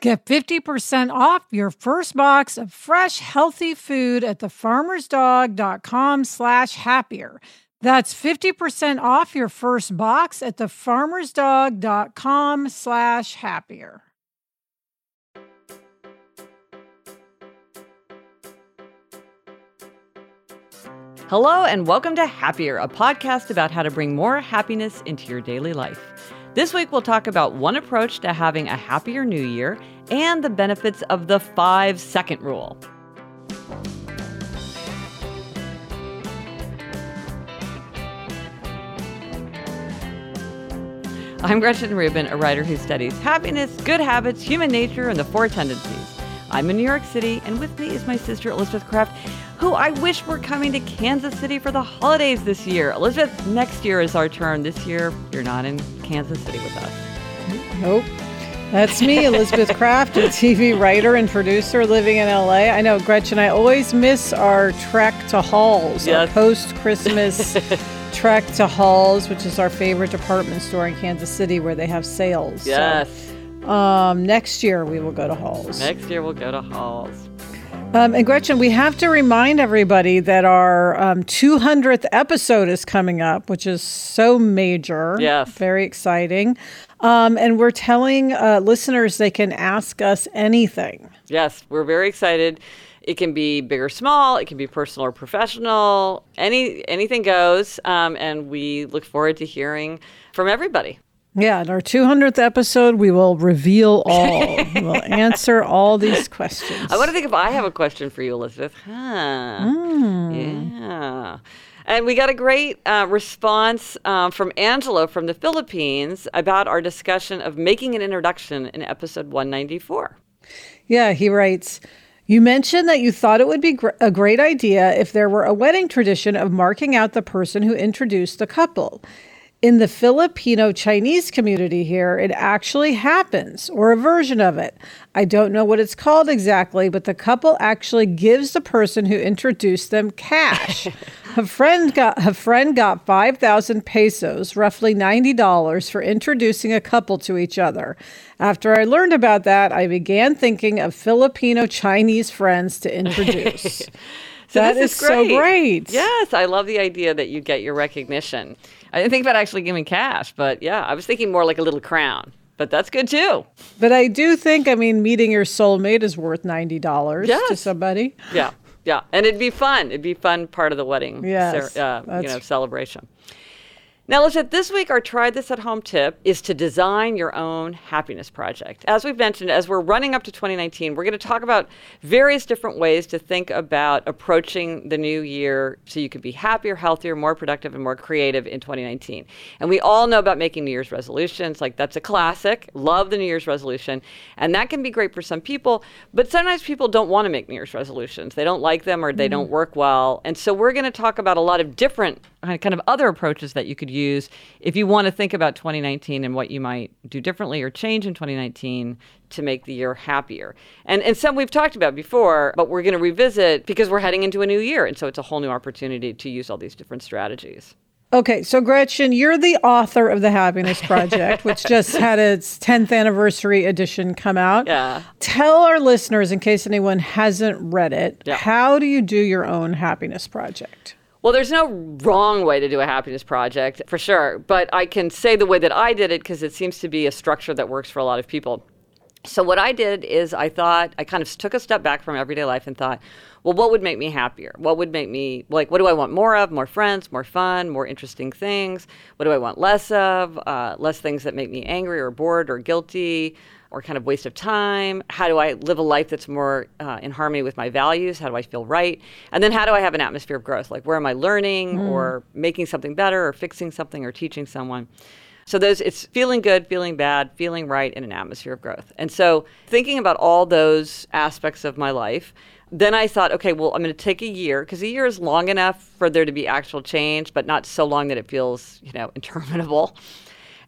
Get 50% off your first box of fresh, healthy food at thefarmersdog.com/happier. That's 50% off your first box at thefarmersdog.com/happier. Hello, and welcome to Happier, a podcast about how to bring more happiness into your daily life. This week, we'll talk about one approach to having a happier new year and the benefits of the 5-second rule. I'm Gretchen Rubin, a writer who studies happiness, good habits, human nature, and the 4 tendencies. I'm in New York City, and with me is my sister, Elizabeth Craft, who I wish were coming to Kansas City for the holidays this year. Elizabeth, next year is our turn. This year, you're not in Kansas City with us. Nope. That's me, Elizabeth Craft, a TV writer and producer living in L.A. I know, Gretchen, I always miss our trek to Halls, yes. Our post-Christmas trek to Halls, which is our favorite department store in Kansas City where they have sales. Yes. So, next year, we will go to Halls. Next year, we'll go to Halls. And Gretchen, we have to remind everybody that our 200th episode is coming up, which is so major. Yes. Very exciting. And we're telling listeners they can ask us anything. Yes, we're very excited. It can be big or small. It can be personal or professional. Anything goes. And we look forward to hearing from everybody. Yeah, in our 200th episode, we will reveal all. We'll answer all these questions. I want to think if I have a question for you, Elizabeth. Yeah. And we got a great response from Angelo from the Philippines about our discussion of making an introduction in episode 194. Yeah, he writes, you mentioned that you thought it would be a great idea if there were a wedding tradition of marking out the person who introduced the couple. In the Filipino Chinese community here, it actually happens, or a version of it. I don't know what it's called exactly, but the couple actually gives the person who introduced them cash. A friend got 5,000 pesos, roughly $90, for introducing a couple to each other. After I learned about that, I began thinking of Filipino Chinese friends to introduce. So that is great. So great. Yes, I love the idea that you get your recognition. I didn't think about actually giving cash, but yeah, I was thinking more like a little crown, but that's good too. But I do think, I mean, meeting your soulmate is worth $90 to somebody. Yeah, yeah. And it'd be fun. It'd be fun part of the wedding celebration. Now, Elizabeth, this week our Try This at Home tip is to design your own happiness project. As we've mentioned, as we're running up to 2019, we're going to talk about various different ways to think about approaching the new year so you can be happier, healthier, more productive, and more creative in 2019. And we all know about making New Year's resolutions. Like, that's a classic. Love the New Year's resolution. And that can be great for some people, but sometimes people don't want to make New Year's resolutions. They don't like them or they don't work well. And so we're going to talk about a lot of different kind of other approaches that you could use if you want to think about 2019 and what you might do differently or change in 2019 to make the year happier. And some we've talked about before, but we're going to revisit because we're heading into a new year. And so it's a whole new opportunity to use all these different strategies. Okay, so Gretchen, you're the author of The Happiness Project, which just had its 10th anniversary edition come out. Yeah. Tell our listeners, in case anyone hasn't read it, how do you do your own happiness project? Well, there's no wrong way to do a happiness project, for sure. But I can say the way that I did it, because it seems to be a structure that works for a lot of people. So what I did is I thought, I kind of took a step back from everyday life and thought, well, what would make me happier? What would make me, like, what do I want more of? More friends, more fun, more interesting things. What do I want less of? Less things that make me angry or bored or guilty or kind of waste of time. How do I live a life that's more in harmony with my values? How do I feel right? And then how do I have an atmosphere of growth? Like, where am I learning or making something better or fixing something or teaching someone? So those, it's feeling good, feeling bad, feeling right in an atmosphere of growth. And so thinking about all those aspects of my life, then I thought, okay, well, I'm going to take a year, because a year is long enough for there to be actual change, but not so long that it feels, you know, interminable.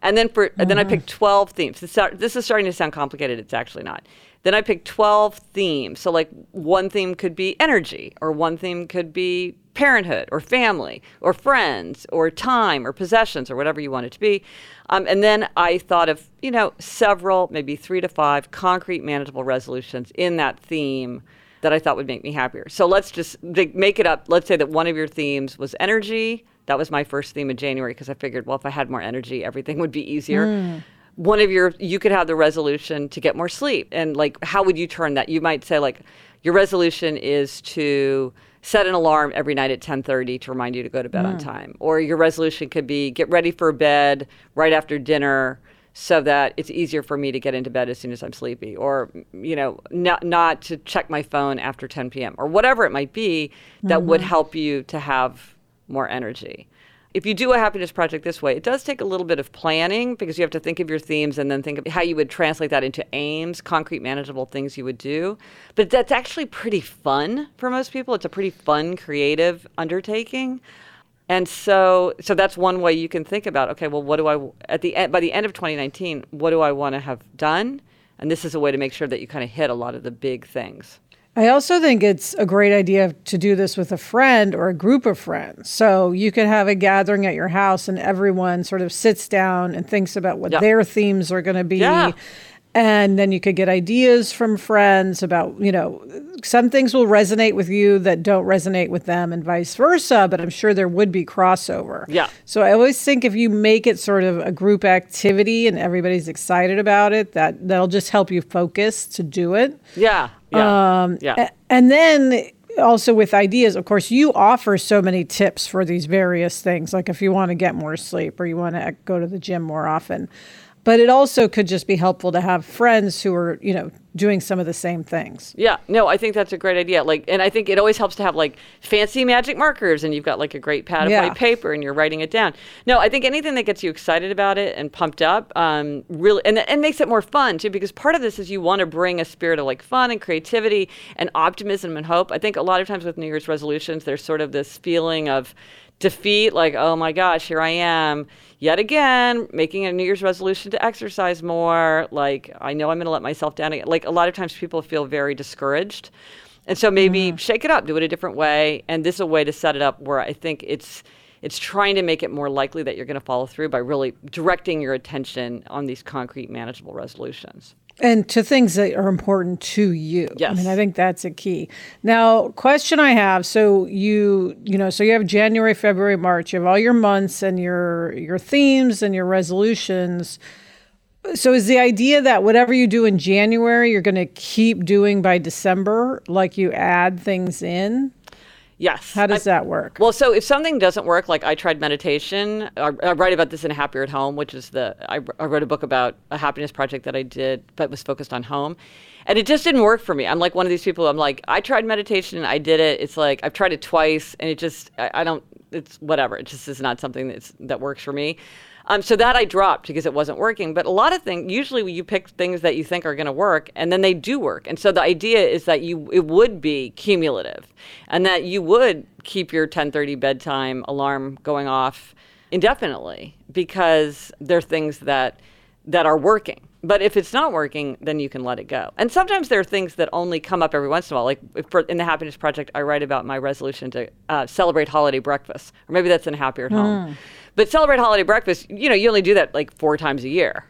And then for and then I picked 12 themes. This is starting to sound complicated. It's actually not. Then I picked 12 themes. So like one theme could be energy, or one theme could be parenthood or family or friends or time or possessions or whatever you want it to be. And then I thought of, you know, several, maybe 3 to 5 concrete manageable resolutions in that theme that I thought would make me happier. So let's just make it up. Let's say that one of your themes was energy. That was my first theme in January, because I figured, well, if I had more energy, everything would be easier. One of your, you could have the resolution to get more sleep. And like, how would you turn that? You might say like, your resolution is to set an alarm every night at 10:30 to remind you to go to bed on time. Or your resolution could be get ready for bed right after dinner so that it's easier for me to get into bed as soon as I'm sleepy. Or, you know, not to check my phone after 10 p.m. or whatever it might be that would help you to have more energy. If you do a happiness project this way, it does take a little bit of planning, because you have to think of your themes and then think of how you would translate that into aims, concrete, manageable things you would do. But that's actually pretty fun for most people. It's a pretty fun, creative undertaking. And so that's one way you can think about, okay, well, what do I, at the end, by the end of 2019, what do I want to have done? And this is a way to make sure that you kind of hit a lot of the big things. I also think it's a great idea to do this with a friend or a group of friends. So you could have a gathering at your house and everyone sort of sits down and thinks about what their themes are going to be. Yeah. And then you could get ideas from friends about, you know, some things will resonate with you that don't resonate with them and vice versa, but I'm sure there would be crossover. Yeah. So I always think if you make it sort of a group activity and everybody's excited about it, that'll just help you focus to do it. Yeah. Yeah. And then also with ideas, of course, you offer so many tips for these various things, like if you want to get more sleep or you want to go to the gym more often. But it also could just be helpful to have friends who are, you know, doing some of the same things. Yeah, no, I think that's a great idea. Like, and I think it always helps to have like fancy magic markers and you've got like a great pad of white paper and you're writing it down. No, I think anything that gets you excited about it and pumped up really, and makes it more fun too, because part of this is you want to bring a spirit of like fun and creativity and optimism and hope. I think a lot of times with New Year's resolutions, there's sort of this feeling of defeat, like, oh my gosh, here I am yet again making a New Year's resolution to exercise more. Like, I know I'm going to let myself down again. Like, a lot of times people feel very discouraged. And so maybe shake it up, do it a different way. And this is a way to set it up where I think it's trying to make it more likely that you're going to follow through by really directing your attention on these concrete, manageable resolutions. And to things that are important to you. Yes. I mean, I think that's a key. Now, question I have, so you have January, February, March, you have all your months and your themes and your resolutions. So is the idea that whatever you do in January, you're going to keep doing by December, like you add things in? Yes. How does that work? Well, so if something doesn't work, like I tried meditation, I write about this in Happier at Home, which is I wrote a book about a happiness project that I did, but was focused on home. And it just didn't work for me. I'm like one of these people, I'm like, I tried meditation, I did it. It's like, I've tried it twice and it just, I don't, it's whatever. It just is not something that works for me. So that I dropped because it wasn't working. But a lot of things, usually you pick things that you think are going to work and then they do work. And so the idea is that it would be cumulative and that you would keep your 10:30 bedtime alarm going off indefinitely because they're things that that are working. But if it's not working, then you can let it go. And sometimes there are things that only come up every once in a while. Like in The Happiness Project, I write about my resolution to celebrate holiday breakfast. Or maybe that's in Happier at Home. Mm. But celebrate holiday breakfast, you know, you only do that like 4 times a year.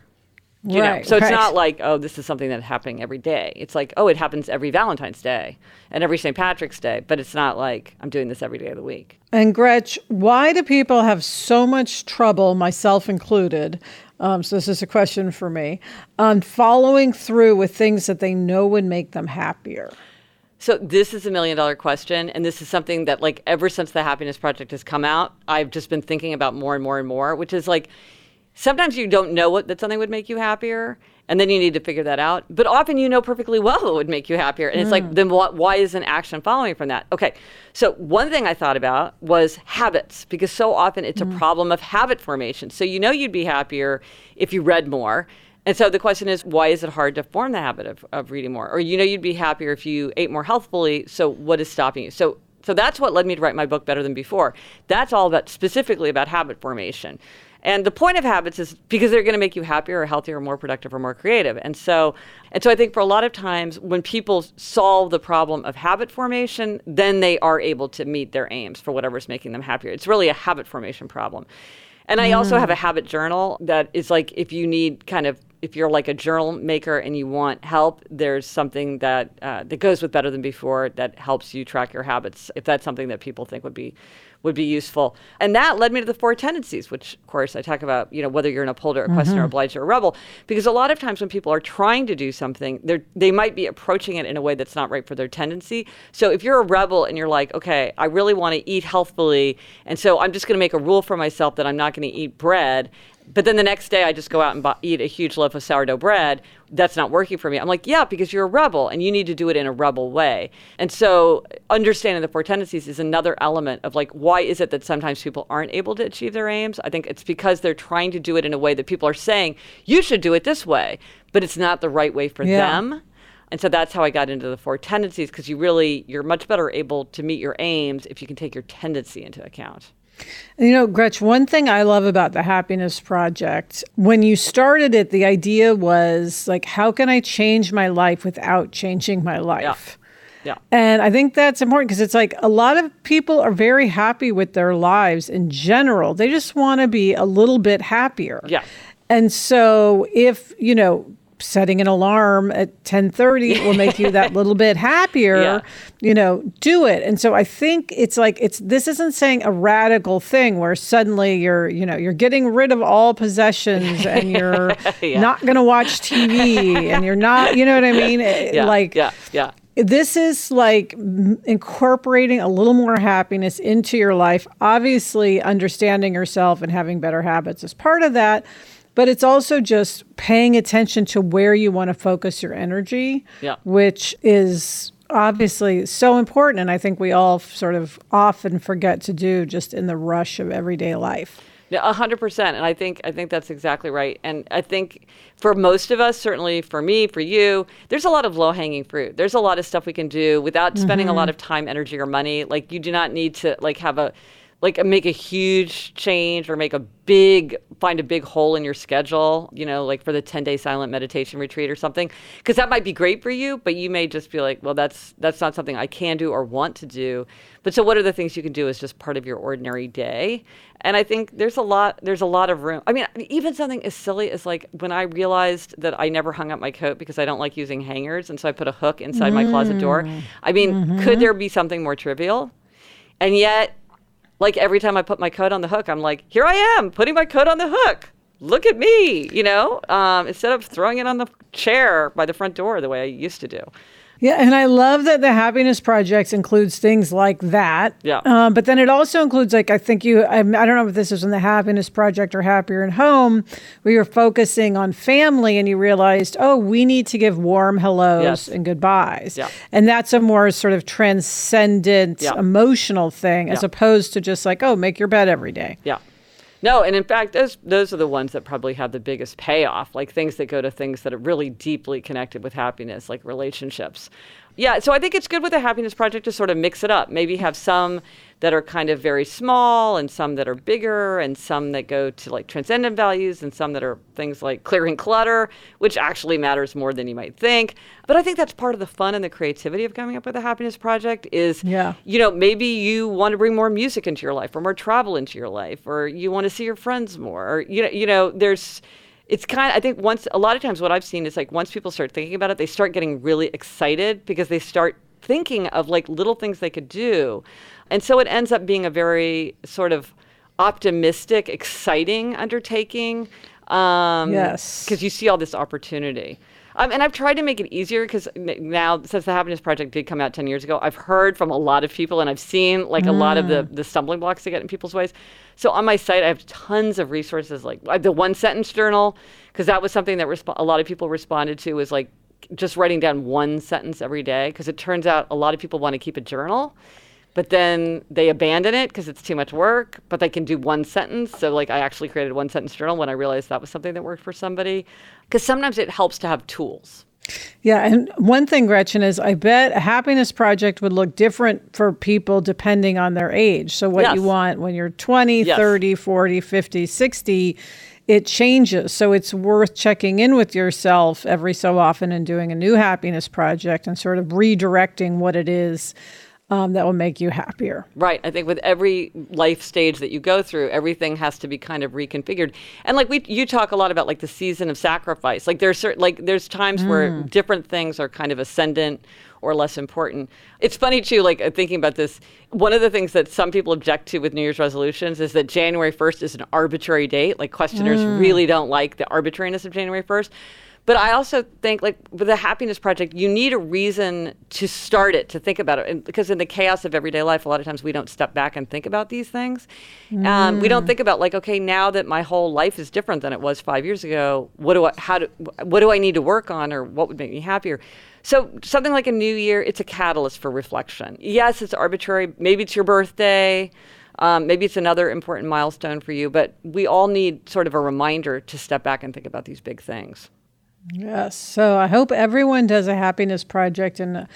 You right, know? So it's not like, oh, this is something that's happening every day. It's like, oh, it happens every Valentine's Day and every St. Patrick's Day. But it's not like I'm doing this every day of the week. And Gretch, why do people have so much trouble, myself included, so this is a question for me, on following through with things that they know would make them happier? So this is $1 million question. And this is something that, like, ever since The Happiness Project has come out, I've just been thinking about more and more and more, which is like, sometimes you don't know that something would make you happier, and then you need to figure that out. But often you know perfectly well what would make you happier. And it's like, then why isn't action following from that? Okay, so one thing I thought about was habits, because so often it's a problem of habit formation. So you know you'd be happier if you read more. And so the question is, why is it hard to form the habit of reading more? Or you know you'd be happier if you ate more healthfully, so what is stopping you? So that's what led me to write my book, Better Than Before. That's all about, specifically about habit formation. And the point of habits is because they're going to make you happier or healthier or more productive or more creative. And so I think for a lot of times when people solve the problem of habit formation, then they are able to meet their aims for whatever's making them happier. It's really a habit formation problem. And I also have a habit journal that is like, if you need kind of, if you're like a journal maker and you want help, there's something that that goes with Better Than Before that helps you track your habits, if that's something that people think would be useful. And that led me to the 4 tendencies, which, of course, I talk about, you know, whether you're an upholder, a questioner, obliger, or rebel, because a lot of times when people are trying to do something, they might be approaching it in a way that's not right for their tendency. So if you're a rebel and you're like, okay, I really want to eat healthfully, and so I'm just going to make a rule for myself that I'm not going to eat bread, but then the next day I just go out and eat a huge loaf of sourdough bread. That's not working for me. I'm like, yeah, because you're a rebel and you need to do it in a rebel way. And so understanding the 4 tendencies is another element of like, why is it that sometimes people aren't able to achieve their aims? I think it's because they're trying to do it in a way that people are saying, you should do it this way, but it's not the right way for them. And so that's how I got into the 4 tendencies, because you're much better able to meet your aims if you can take your tendency into account. You know, Gretch, one thing I love about The Happiness Project, when you started it, the idea was like, how can I change my life without changing my life? Yeah. And I think that's important, because it's like a lot of people are very happy with their lives in general. They just want to be a little bit happier. Yeah. And so if, you know, setting an alarm at 10:30 will make you that little bit happier, you know, do it. And so I think it's like, this isn't saying a radical thing where suddenly you're getting rid of all possessions and you're not going to watch TV and you're not, you know what I mean? This is like incorporating a little more happiness into your life. Obviously, understanding yourself and having better habits is part of that. But it's also just paying attention to where you want to focus your energy, which is obviously so important. And I think we all sort of often forget to do just in the rush of everyday life. 100%. And I think that's exactly right. And I think for most of us, certainly for me, for you, there's a lot of low-hanging fruit. There's a lot of stuff we can do without spending a lot of time, energy, or money. Like, you do not need to like have a... like make a huge change or find a big hole in your schedule, you know, like for the 10-day silent meditation retreat or something, because that might be great for you, but you may just be like, well, that's not something I can do or want to do. But so what are the things you can do as just part of your ordinary day? And I think there's a lot of room. I mean, even something as silly as like when I realized that I never hung up my coat because I don't like using hangers, and so I put a hook inside my closet door. I mean, could there be something more trivial? And yet, like, every time I put my coat on the hook, I'm like, here I am putting my coat on the hook. Look at me, you know, instead of throwing it on the chair by the front door the way I used to do. Yeah. And I love that The Happiness Project includes things like that. Yeah. But then it also includes, like, I don't know if this is in The Happiness Project or Happier at Home, where you're focusing on family and you realized, oh, we need to give warm hellos and goodbyes. Yeah. And that's a more sort of transcendent emotional thing as opposed to just like, oh, make your bed every day. Yeah. No, and in fact, those are the ones that probably have the biggest payoff, like things that go to things that are really deeply connected with happiness, like relationships. Yeah, so I think it's good with The Happiness Project to sort of mix it up. Maybe have some that are kind of very small and some that are bigger and some that go to like transcendent values and some that are things like clearing clutter, which actually matters more than you might think. But I think that's part of the fun and the creativity of coming up with a happiness project is, you know, maybe you want to bring more music into your life or more travel into your life, or you want to see your friends more, or, you know, there's, it's kind of, I think once, a lot of times what I've seen is like once people start thinking about it, they start getting really excited because they start thinking of like little things they could do. And so it ends up being a very sort of optimistic, exciting undertaking. Yes. Because you see all this opportunity. And I've tried to make it easier because now, since the Happiness Project did come out 10 years ago, I've heard from a lot of people and I've seen like a lot of the stumbling blocks they get in people's ways. So on my site, I have tons of resources like the one sentence journal, because that was something that a lot of people responded to, was like just writing down one sentence every day, because it turns out a lot of people want to keep a journal, but then they abandon it because it's too much work, but they can do one sentence. So like I actually created a one sentence journal when I realized that was something that worked for somebody, because sometimes it helps to have tools. Yeah. And one thing, Gretchen, is I bet a happiness project would look different for people depending on their age. So what you want when you're 20, 30, 40, 50, 60, it changes. So it's worth checking in with yourself every so often and doing a new happiness project and sort of redirecting what it is that will make you happier. Right. I think with every life stage that you go through, everything has to be kind of reconfigured. And like you talk a lot about like the season of sacrifice. Like there's certain, like there's times where different things are kind of ascendant or less important. It's funny too, like thinking about this, one of the things that some people object to with New Year's resolutions is that January 1st is an arbitrary date. Like questioners really don't like the arbitrariness of January 1st. But I also think, like, with the Happiness Project, you need a reason to start it, to think about it. And because in the chaos of everyday life, a lot of times we don't step back and think about these things. We don't think about, like, okay, now that my whole life is different than it was 5 years ago, what do I need to work on, or what would make me happier? So something like a new year, it's a catalyst for reflection. Yes, it's arbitrary. Maybe it's your birthday. Maybe it's another important milestone for you. But we all need sort of a reminder to step back and think about these big things. Yes. So I hope everyone does a happiness project. And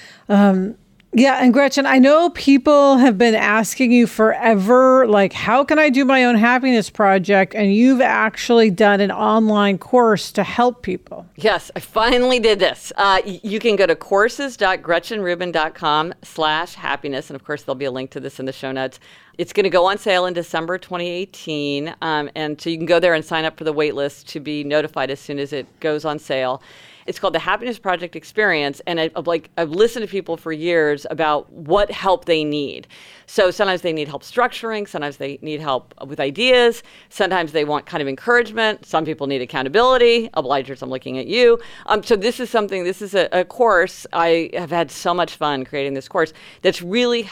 and Gretchen, I know people have been asking you forever, like, how can I do my own happiness project? And you've actually done an online course to help people. Yes, I finally did this. You can go to courses.GretchenRubin.com/happiness. And of course, there'll be a link to this in the show notes. It's going to go on sale in December 2018, and so you can go there and sign up for the wait list to be notified as soon as it goes on sale. It's called The Happiness Project Experience, and I've listened to people for years about what help they need. So sometimes they need help structuring, sometimes they need help with ideas, sometimes they want kind of encouragement, some people need accountability. Obligers, I'm looking at you. So this is a course. I have had so much fun creating this course that's really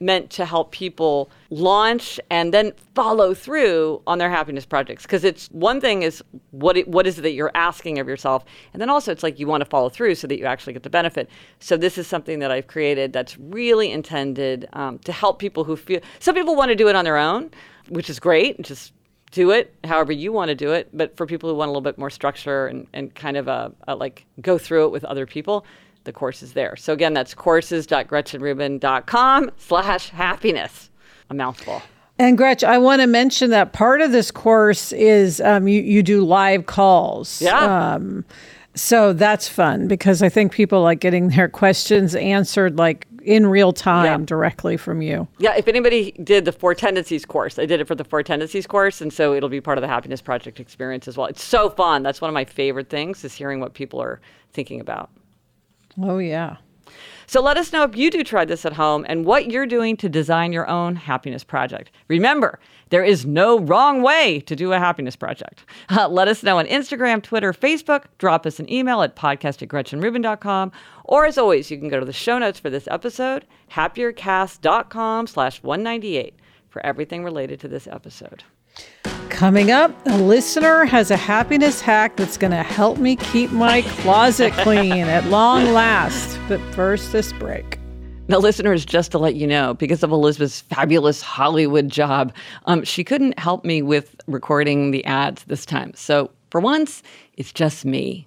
meant to help people launch and then follow through on their happiness projects. Because it's one thing is what is it that you're asking of yourself? And then also it's like you want to follow through so that you actually get the benefit. So this is something that I've created that's really intended to help people who feel, some people want to do it on their own, which is great, just do it however you want to do it. But for people who want a little bit more structure and kind of like go through it with other people, the course is there. So again, that's courses.GretchenRubin.com/happiness. A mouthful. And Gretchen, I want to mention that part of this course is you do live calls. Yeah. So that's fun because I think people like getting their questions answered like in real time directly from you. Yeah. If anybody did the 4 Tendencies course, I did it for the 4 Tendencies course. And so it'll be part of the Happiness Project experience as well. It's so fun. That's one of my favorite things is hearing what people are thinking about. Oh, yeah. So let us know if you do try this at home and what you're doing to design your own happiness project. Remember, there is no wrong way to do a happiness project. Let us know on Instagram, Twitter, Facebook. Drop us an email at podcast@GretchenRubin.com. Or as always, you can go to the show notes for this episode, happiercast.com/198 for everything related to this episode. Coming up, a listener has a happiness hack that's going to help me keep my closet clean at long last. But first, this break. Now, listeners, just to let you know, because of Elizabeth's fabulous Hollywood job, she couldn't help me with recording the ads this time. So for once, it's just me.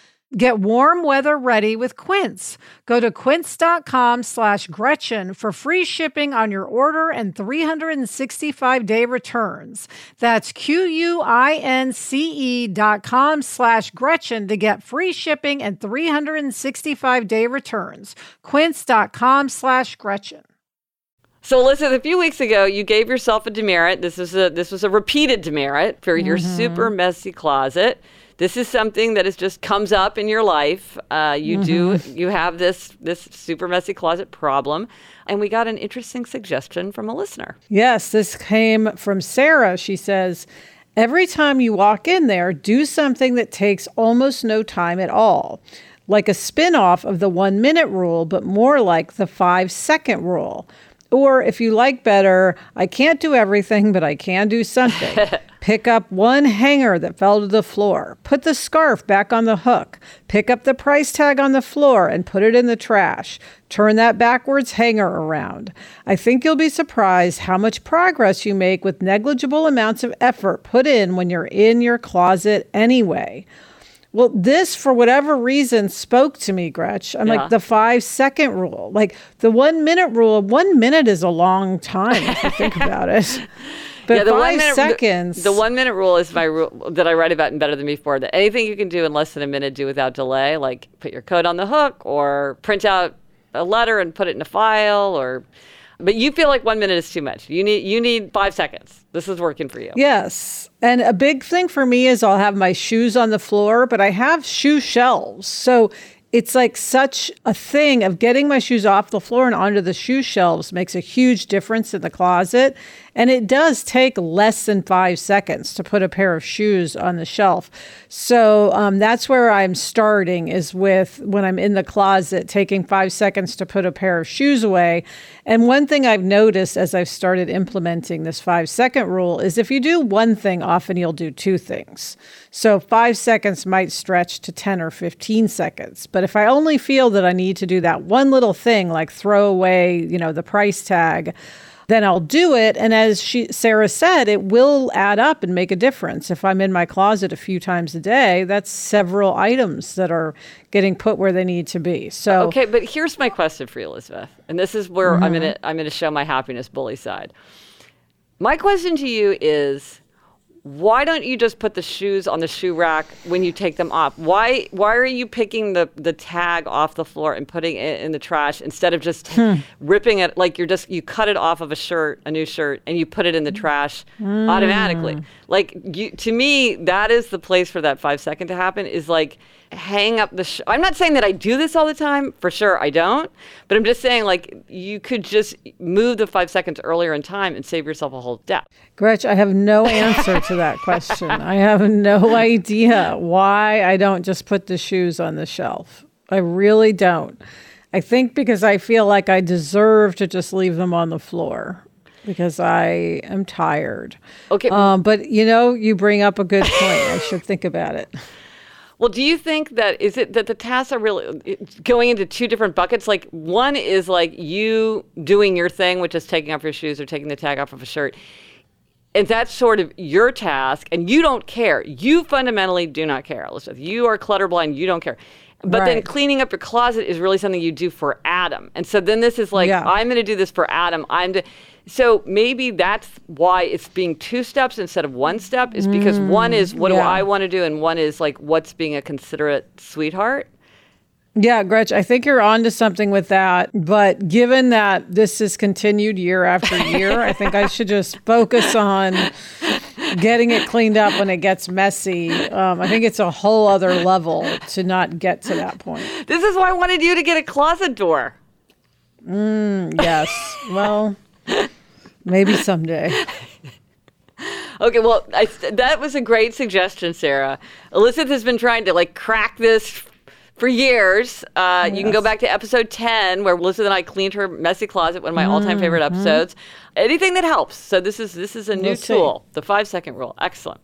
Get warm weather ready with Quince. Go to quince.com/Gretchen for free shipping on your order and 365-day returns. That's QUINCE.com/Gretchen to get free shipping and 365-day returns. Quince.com/Gretchen. So, Elizabeth, a few weeks ago, you gave yourself a demerit. This was a repeated demerit for your super messy closet. This is something that is just comes up in your life. You have this super messy closet problem. And we got an interesting suggestion from a listener. Yes, this came from Sarah. She says, every time you walk in there, do something that takes almost no time at all. Like a spin-off of the 1 minute rule, but more like the 5 second rule. Or if you like better, I can't do everything, but I can do something. Pick up one hanger that fell to the floor. Put the scarf back on the hook. Pick up the price tag on the floor and put it in the trash. Turn that backwards hanger around. I think you'll be surprised how much progress you make with negligible amounts of effort put in when you're in your closet anyway. Well, this, for whatever reason, spoke to me, Gretch. Like, the 5 second rule, like the 1 minute rule. 1 minute is a long time if you think about it. But yeah, 5 seconds. The 1 minute rule is my rule that I write about in Better Than Before, that anything you can do in less than a minute, do without delay, like put your coat on the hook or print out a letter and put it in a file or... But you feel like 1 minute is too much. You need 5 seconds. This is working for you. Yes. And a big thing for me is I'll have my shoes on the floor, but I have shoe shelves. So it's like such a thing of getting my shoes off the floor and onto the shoe shelves makes a huge difference in the closet. And it does take less than 5 seconds to put a pair of shoes on the shelf. So that's where I'm starting, is with when I'm in the closet, taking 5 seconds to put a pair of shoes away. And one thing I've noticed as I've started implementing this 5 second rule is if you do one thing, often you'll do two things. So 5 seconds might stretch to 10 or 15 seconds. But if I only feel that I need to do that one little thing, like throw away, the price tag, then I'll do it. And as Sarah said, it will add up and make a difference. If I'm in my closet a few times a day, that's several items that are getting put where they need to be. So okay, but here's my question for you, Elizabeth. And this is where I'm gonna show my happiness bully side. My question to you is, why don't you just put the shoes on the shoe rack when you take them off? Why are you picking the tag off the floor and putting it in the trash instead of just ripping it, like you cut it off of a new shirt and you put it in the trash automatically? Like, to me, that is the place for that 5 second to happen, is like hang up the show. I'm not saying that I do this all the time. For sure, I don't. But I'm just saying, like, you could just move the 5 seconds earlier in time and save yourself a whole step. Gretch, I have no answer to that question. I have no idea why I don't just put the shoes on the shelf. I really don't. I think because I feel like I deserve to just leave them on the floor because I am tired. Okay. But, you know, you bring up a good point. I should think about it. Well, do you think that is it that the tasks are really going into two different buckets? Like one is like you doing your thing, which is taking off your shoes or taking the tag off of a shirt. And that's sort of your task and you don't care. You fundamentally do not care, Elizabeth. You are clutter blind. You don't care. But then cleaning up your closet is really something you do for Adam. And so then this is like, I'm going to do this for Adam. So maybe that's why it's being two steps instead of one step is because one is what do I want to do and one is like what's being a considerate sweetheart. Yeah, Gretch, I think you're on to something with that. But given that this is continued year after year, I think I should just focus on getting it cleaned up when it gets messy. I think it's a whole other level to not get to that point. This is why I wanted you to get a closet door. Yes. Well... Maybe someday. Okay, well, that was a great suggestion, Sarah. Elizabeth has been trying to like crack this for years. Yes. You can go back to episode 10 where Elizabeth and I cleaned her messy closet, one of my all-time favorite episodes. Anything that helps. So this is a new tool, the 5-second rule. Excellent.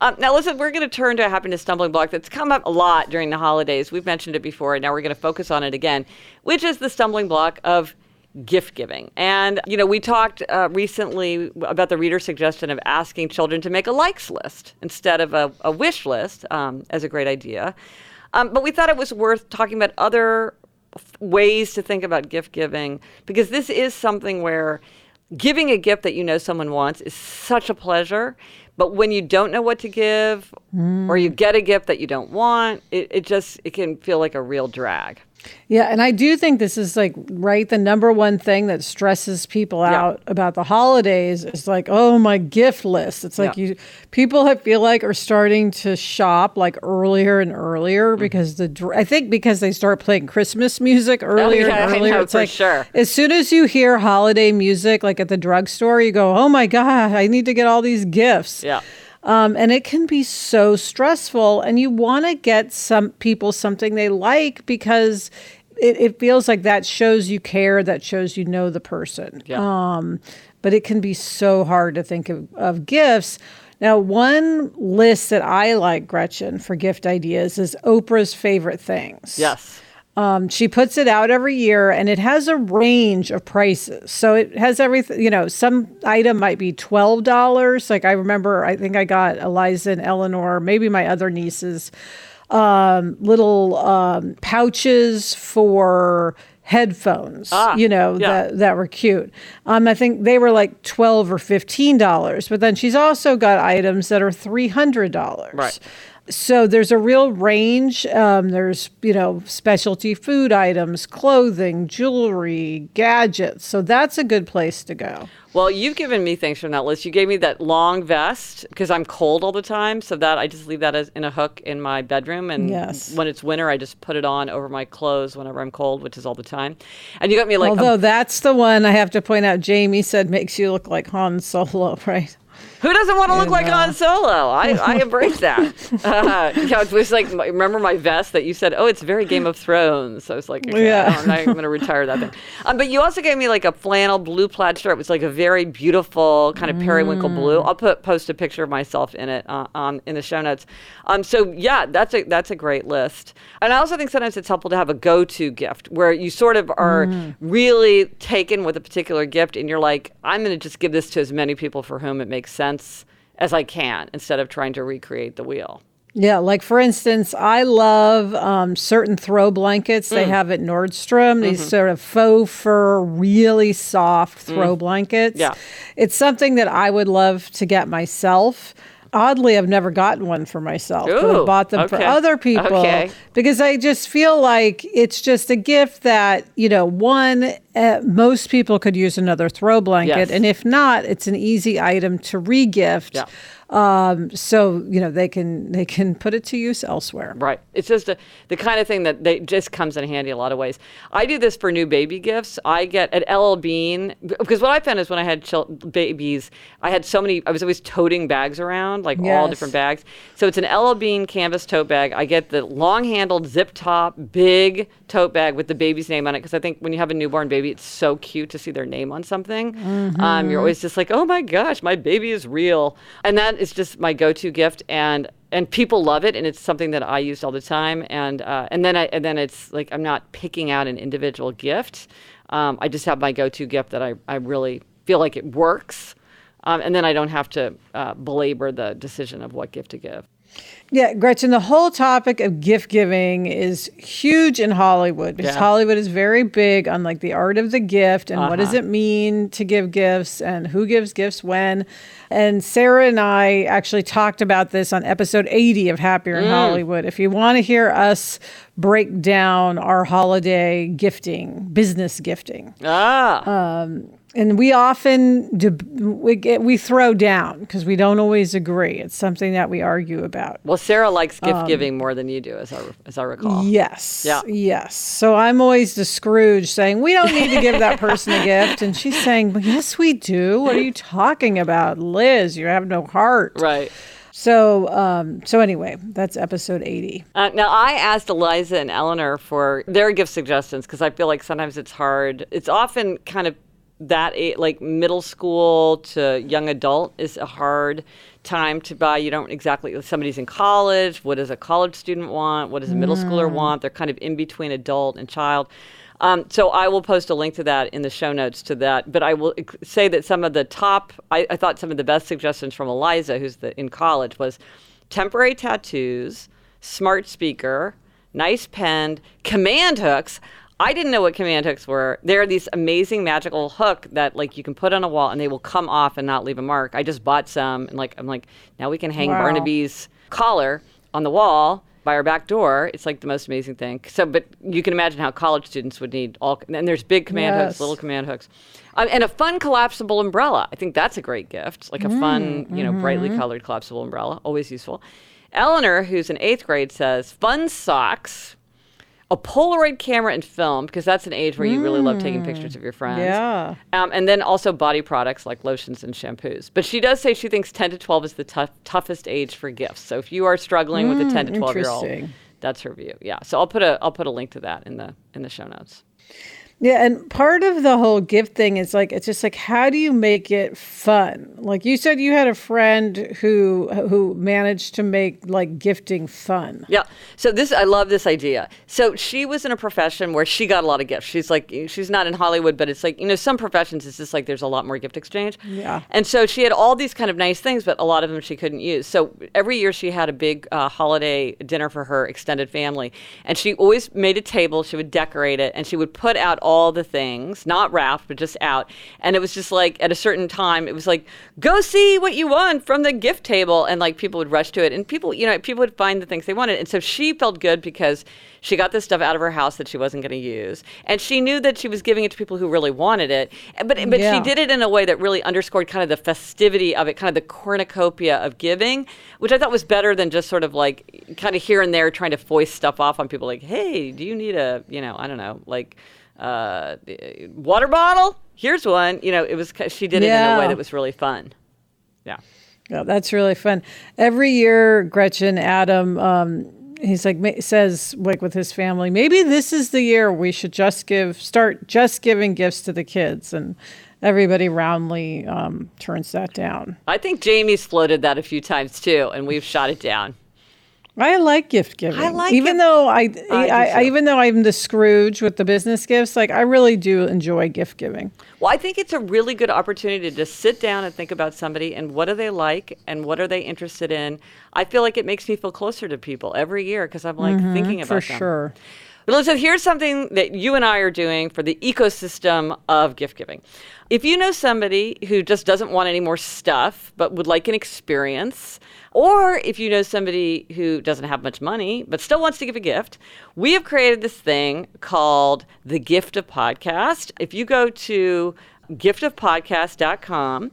Now, listen, we're going to turn to a happiness stumbling block that's come up a lot during the holidays. We've mentioned it before, and now we're going to focus on it again, which is the stumbling block of gift giving. And, you know, we talked recently about the reader suggestion of asking children to make a likes list instead of a wish list as a great idea. But we thought it was worth talking about other ways to think about gift giving, because this is something where giving a gift that you know someone wants is such a pleasure. But when you don't know what to give or you get a gift that you don't want, it can feel like a real drag. Yeah, and I do think this is like, the number one thing that stresses people out about the holidays is like, oh, my gift list. It's like people I feel like are starting to shop like earlier and earlier because I think because they start playing Christmas music earlier and earlier. I know, it's for like, as soon as you hear holiday music, like at the drugstore, you go, oh my God, I need to get all these gifts. Yeah. And it can be so stressful, and you want to get some people something they like because it feels like that shows you care, that shows you know the person. Yeah. But it can be so hard to think of gifts. Now, one list that I like, Gretchen, for gift ideas is Oprah's Favorite Things. Yes. She puts it out every year, and it has a range of prices. So it has everything, you know, some item might be $12. Like I remember, I think I got Eliza and Eleanor, maybe my other nieces, little pouches for headphones, that were cute. I think they were like $12 or $15. But then she's also got items that are $300. Right. So there's a real range. There's, you know, specialty food items, clothing, jewelry, gadgets. So that's a good place to go. Well, you've given me things from that list. You gave me that long vest because I'm cold all the time. So that I just leave that as in a hook in my bedroom. And when it's winter, I just put it on over my clothes whenever I'm cold, which is all the time. And you got me like... Although that's the one I have to point out, Jamie said makes you look like Han Solo, right? Who doesn't want to look like Han Solo? I embrace that. It was like, remember my vest that you said, oh, it's very Game of Thrones. So I was like, okay, I'm going to retire that thing. But you also gave me like a flannel blue plaid shirt. It was like a very beautiful kind of periwinkle blue. I'll post a picture of myself in it in the show notes. So yeah, that's a great list. And I also think sometimes it's helpful to have a go-to gift where you sort of are really taken with a particular gift and you're like, I'm going to just give this to as many people for whom it makes sense as I can instead of trying to recreate the wheel. Yeah, like for instance, I love certain throw blankets they have at Nordstrom, these sort of faux fur, really soft throw blankets. Yeah. It's something that I would love to get myself. Oddly, I've never gotten one for myself. Ooh, but I bought them for other people because I just feel like it's just a gift that, you know, one, Most people could use another throw blanket. Yes. And if not, it's an easy item to regift. Yeah. So, you know, they can put it to use elsewhere. Right. It's just the kind of thing that just comes in handy a lot of ways. I do this for new baby gifts. I get at LL Bean, because what I found is when I had babies, I had so many, I was always toting bags around, like yes. all different bags. So it's an LL Bean canvas tote bag. I get the long-handled zip top, big tote bag with the baby's name on it, because I think when you have a newborn baby, it's so cute to see their name on something. Mm-hmm. You're always just like, oh my gosh, my baby is real. And that it's just my go-to gift, and people love it, and it's something that I use all the time. And then it's like I'm not picking out an individual gift. I just have my go-to gift that I really feel like it works, and then I don't have to belabor the decision of what gift to give. Yeah, Gretchen, the whole topic of gift giving is huge in Hollywood, because yeah. Hollywood is very big on like the art of the gift and what does it mean to give gifts and who gives gifts when. And Sarah and I actually talked about this on episode 80 of Happier in Hollywood. If you want to hear us break down our holiday gifting, business gifting. And we often we throw down because we don't always agree. It's something that we argue about. Well, Sarah likes gift giving more than you do, as I recall. Yes. Yeah. Yes. So I'm always the Scrooge saying, we don't need to give that person a gift. And she's saying, well, yes, we do. What are you talking about? Liz, you have no heart. Right. So anyway, that's episode 80. Now, I asked Eliza and Eleanor for their gift suggestions because I feel like sometimes it's hard. It's often kind of like middle school to young adult is a hard time to buy. You don't exactly, somebody's in college. What does a college student want? What does a middle schooler want? They're kind of in between adult and child. So I will post a link to that in the show notes to that. But I will say that some of the top, I thought some of the best suggestions from Eliza, who's in college, was temporary tattoos, smart speaker, nice pen, command hooks. I didn't know what command hooks were. They're these amazing magical hook that like you can put on a wall and they will come off and not leave a mark. I just bought some and I'm like, now we can hang Barnaby's collar on the wall by our back door. It's like the most amazing thing. So, but you can imagine how college students would need all, and there's big command hooks, little command hooks. And a fun collapsible umbrella. I think that's a great gift. Like a fun, brightly colored collapsible umbrella, always useful. Eleanor, who's in 8th grade, says fun socks, a Polaroid camera and film, because that's an age where you really love taking pictures of your friends. Yeah. And then also body products like lotions and shampoos. But she does say she thinks 10 to 12 is the toughest age for gifts. So if you are struggling with a 10 to 12-year-old, that's her view. Yeah. So I'll put a link to that in the show notes. Yeah, and part of the whole gift thing is like, it's just like, how do you make it fun? Like you said, you had a friend who managed to make like gifting fun. Yeah. So I love this idea. So she was in a profession where she got a lot of gifts. She's like, she's not in Hollywood, but it's like, some professions, it's just like there's a lot more gift exchange. Yeah. And so she had all these kind of nice things, but a lot of them she couldn't use. So every year she had a big holiday dinner for her extended family. And she always made a table. She would decorate it and she would put out all the things, not wrapped, but just out. And it was just like at a certain time, it was like, go see what you want from the gift table. And like people would rush to it and people would find the things they wanted. And so she felt good because she got this stuff out of her house that she wasn't going to use. And she knew that she was giving it to people who really wanted it. But yeah. She did it in a way that really underscored kind of the festivity of it, kind of the cornucopia of giving, which I thought was better than just sort of like kind of here and there trying to foist stuff off on people like, hey, do you need a, I don't know, like water bottle? Here's one. It was, she did it in a way that was really fun. Yeah. Yeah, that's really fun. Every year, Gretchen, Adam, he's like, says like with his family, maybe this is the year we should start giving gifts to the kids. And everybody roundly turns that down. I think Jamie's floated that a few times too, and we've shot it down. I like gift giving. Even though I'm the Scrooge with the business gifts, like I really do enjoy gift giving. Well, I think it's a really good opportunity to just sit down and think about somebody and what do they like and what are they interested in. I feel like it makes me feel closer to people every year because I'm like thinking about them. For sure. But Elizabeth, here's something that you and I are doing for the ecosystem of gift giving. If you know somebody who just doesn't want any more stuff but would like an experience, or if you know somebody who doesn't have much money but still wants to give a gift, we have created this thing called The Gift of Podcast. If you go to giftofpodcast.com,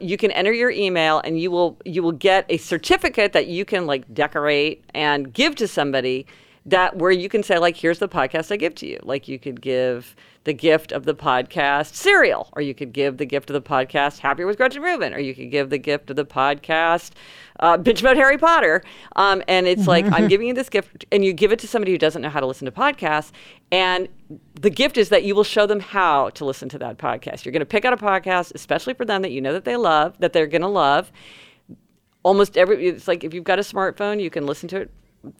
you can enter your email and you will get a certificate that you can like decorate and give to somebody, that where you can say, like, here's the podcast I give to you. Like, you could give the gift of the podcast cereal, or you could give the gift of the podcast Happier with Gretchen Rubin, or you could give the gift of the podcast Binge Mode Harry Potter. And it's like, I'm giving you this gift, and you give it to somebody who doesn't know how to listen to podcasts. And the gift is that you will show them how to listen to that podcast. You're going to pick out a podcast, especially for them, that you know that they love, that they're going to love. Almost every, it's like if you've got a smartphone, you can listen to it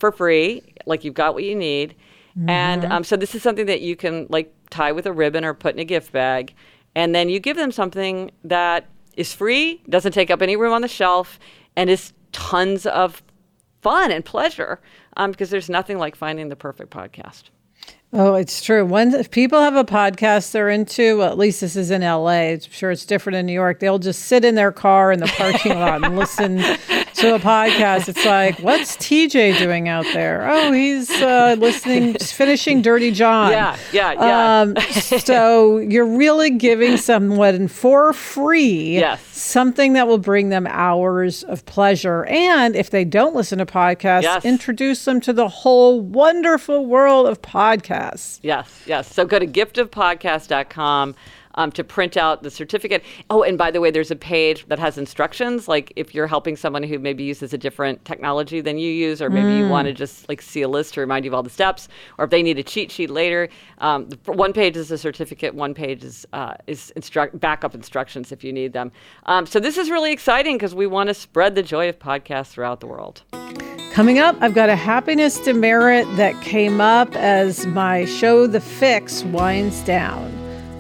for free, like you've got what you need. Mm-hmm. And so this is something that you can like tie with a ribbon or put in a gift bag. And then you give them something that is free, doesn't take up any room on the shelf, and is tons of fun and pleasure, because there's nothing like finding the perfect podcast. Oh, it's true. If people have a podcast they're into, well, at least this is in LA, I'm sure it's different in New York, they'll just sit in their car in the parking lot and listen to a podcast. It's like, what's TJ doing out there? Oh, he's finishing Dirty John. Yeah. So you're really giving someone for free something that will bring them hours of pleasure. And if they don't listen to podcasts, introduce them to the whole wonderful world of podcasts. Yes. So go to giftofpodcast.com. To print out the certificate. Oh, and by the way, there's a page that has instructions. Like if you're helping someone who maybe uses a different technology than you use, or maybe you want to just like see a list to remind you of all the steps, or if they need a cheat sheet later. One page is a certificate. One page is backup instructions if you need them. So this is really exciting because we want to spread the joy of podcasts throughout the world. Coming up, I've got a happiness demerit that came up as my show, The Fix, winds down.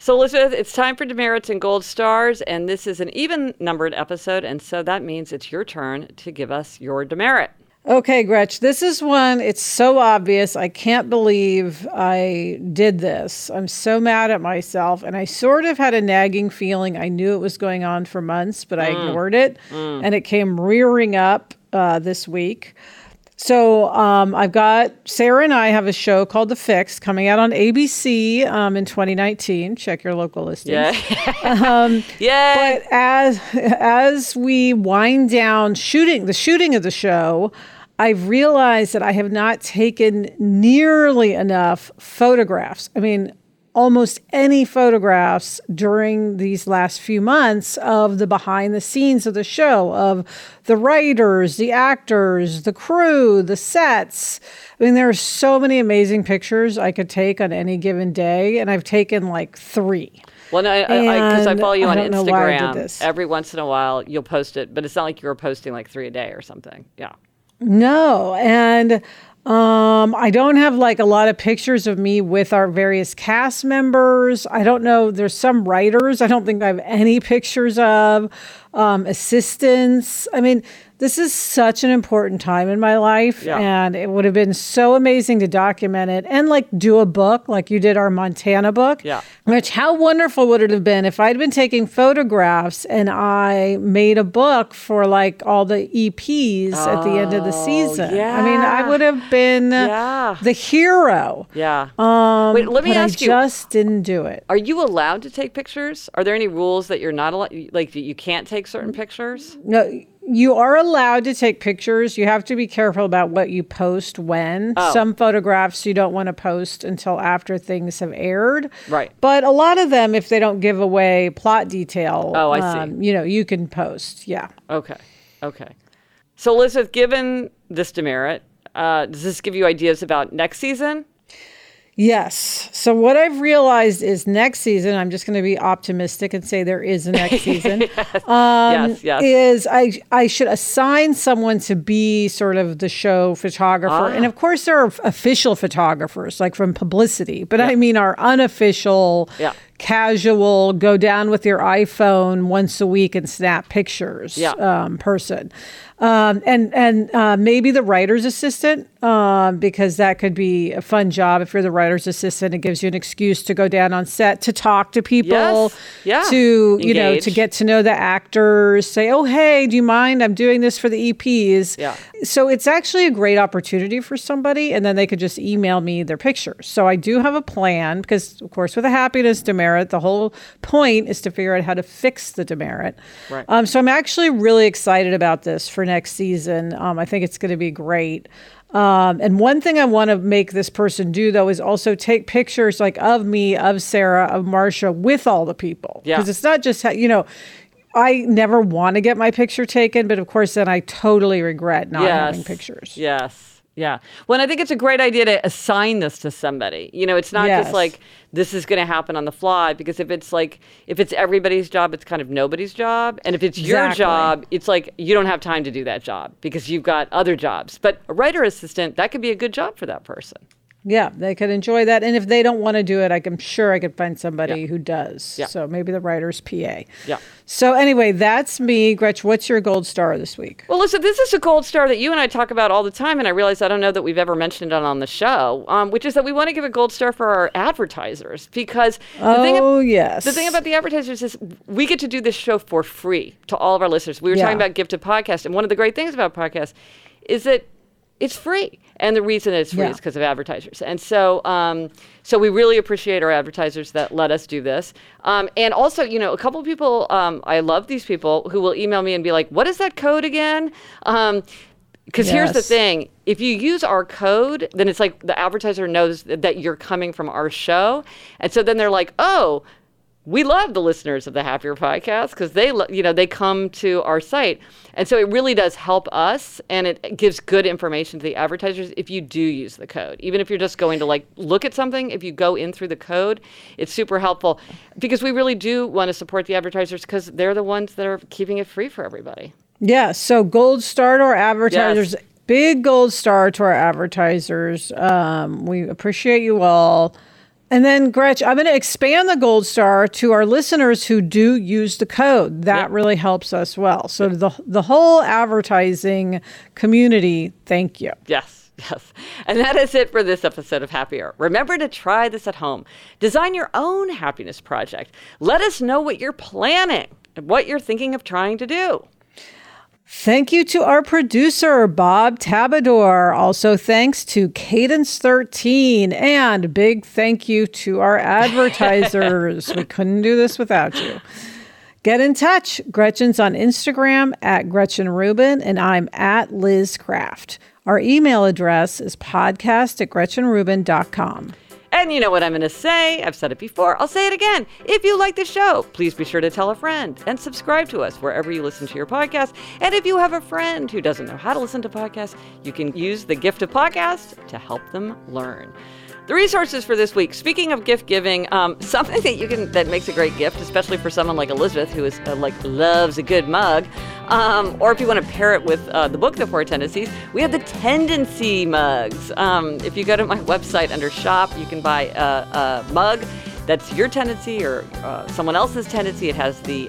So, Elizabeth, it's time for Demerits and Gold Stars, and this is an even-numbered episode, and so that means it's your turn to give us your demerit. Okay, Gretch, this is one, it's so obvious, I can't believe I did this. I'm so mad at myself, and I sort of had a nagging feeling. I knew it was going on for months, but I ignored it, and it came rearing up this week. So I've got Sarah and I have a show called The Fix coming out on ABC in 2019. Check your local listings. Yeah. But as we wind down the shooting of the show, I've realized that I have not taken nearly enough photographs. I mean, almost any photographs during these last few months of the behind the scenes of the show, of the writers, the actors, the crew, the sets. I mean, there are so many amazing pictures I could take on any given day, and I've taken like 3. Well, no, because I follow you on Instagram. Every once in a while, you'll post it, but it's not like you were posting like 3 a day or something. Yeah. No, and I don't have like a lot of pictures of me with our various cast members. I don't know. There's some writers I don't think I have any pictures of, assistants. I mean, this is such an important time in my life, and it would have been so amazing to document it and like do a book like you did our Montana book, which how wonderful would it have been if I'd been taking photographs and I made a book for like all the EPs at the end of the season. Yeah. I mean, I would have been the hero. Yeah. Wait, let me ask you. I just didn't do it. Are you allowed to take pictures? Are there any rules that you're not allowed, like that you can't take certain pictures? No. You are allowed to take pictures. You have to be careful about what you post when. Oh. Some photographs you don't want to post until after things have aired. Right. But a lot of them, if they don't give away plot detail, I see. You know, you can post. Yeah. Okay. So, Elizabeth, given this demerit, does this give you ideas about next season? Yes. So what I've realized is next season, I'm just going to be optimistic and say there is a next season, yes. is I should assign someone to be sort of the show photographer. Ah. And of course, there are official photographers, like from publicity, but I mean our unofficial, casual, go down with your iPhone once a week and snap pictures person. And maybe the writer's assistant, because that could be a fun job. If you're the writer's assistant, it gives you an excuse to go down on set, to talk to people, to engage. You know, to get to know the actors, say, oh, hey, do you mind? I'm doing this for the EPs. Yeah. So it's actually a great opportunity for somebody, and then they could just email me their pictures. So I do have a plan, because, of course, with a happiness demerit, the whole point is to figure out how to fix the demerit. Right. So I'm actually really excited about this for next season. I think it's going to be great. And one thing I want to make this person do, though, is also take pictures like of me, of Sarah, of Marsha, with all the people. Because it's not just, you know, I never want to get my picture taken, but of course, then I totally regret not having pictures. Yes. Yeah. Well, and I think it's a great idea to assign this to somebody. You know, it's not just like this is going to happen on the fly, because if it's everybody's job, it's kind of nobody's job. And if it's your job, it's like you don't have time to do that job because you've got other jobs. But a writer assistant, that could be a good job for that person. Yeah, they could enjoy that. And if they don't want to do it, I'm sure I could find somebody who does. Yeah. So maybe the writer's PA. Yeah. So anyway, that's me. Gretchen, what's your gold star this week? Well, listen, this is a gold star that you and I talk about all the time. And I realize I don't know that we've ever mentioned it on the show, which is that we want to give a gold star for our advertisers. Because the thing about the advertisers is we get to do this show for free to all of our listeners. We were talking about Gift to Podcast. And one of the great things about podcasts is that it's free. And the reason it's free is because of advertisers. And so we really appreciate our advertisers that let us do this. And also, you know, a couple of people, I love these people who will email me and be like, what is that code again? Because here's the thing. If you use our code, then it's like the advertiser knows that you're coming from our show. And so then they're like, oh, we love the listeners of the Happier Podcast because they come to our site. And so it really does help us, and it gives good information to the advertisers if you do use the code. Even if you're just going to like look at something, if you go in through the code, it's super helpful because we really do want to support the advertisers because they're the ones that are keeping it free for everybody. Yeah, so gold star to our advertisers. Yes. Big gold star to our advertisers. We appreciate you all. And then, Gretchen, I'm going to expand the gold star to our listeners who do use the code. That really helps us well. So the whole advertising community, thank you. Yes. And that is it for this episode of Happier. Remember to try this at home. Design your own happiness project. Let us know what you're planning and what you're thinking of trying to do. Thank you to our producer, Bob Tabador. Also, thanks to Cadence 13. And big thank you to our advertisers. We couldn't do this without you. Get in touch. Gretchen's on Instagram at Gretchen Rubin, and I'm at Liz Craft. Our email address is podcast@GretchenRubin.com. And you know what I'm going to say? I've said it before. I'll say it again. If you like the show, please be sure to tell a friend and subscribe to us wherever you listen to your podcast. And if you have a friend who doesn't know how to listen to podcasts, you can use the gift of podcast to help them learn. The resources for this week. Speaking of gift giving, something that you can that makes a great gift, especially for someone like Elizabeth, who is loves a good mug, or if you want to pair it with the book, The Four Tendencies, we have the Tendency mugs. If you go to my website under Shop, you can buy a mug that's your tendency or someone else's tendency. It has the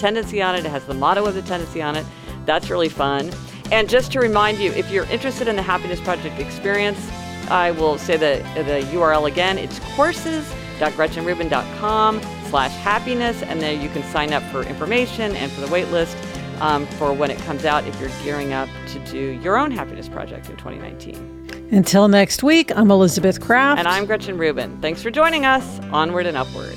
tendency on it. It has the motto of the tendency on it. That's really fun. And just to remind you, if you're interested in the Happiness Project experience, I will say the URL again. It's courses.GretchenRubin.com/happiness. And there you can sign up for information and for the wait list for when it comes out if you're gearing up to do your own happiness project in 2019. Until next week, I'm Elizabeth Craft. And I'm Gretchen Rubin. Thanks for joining us. Onward and upward.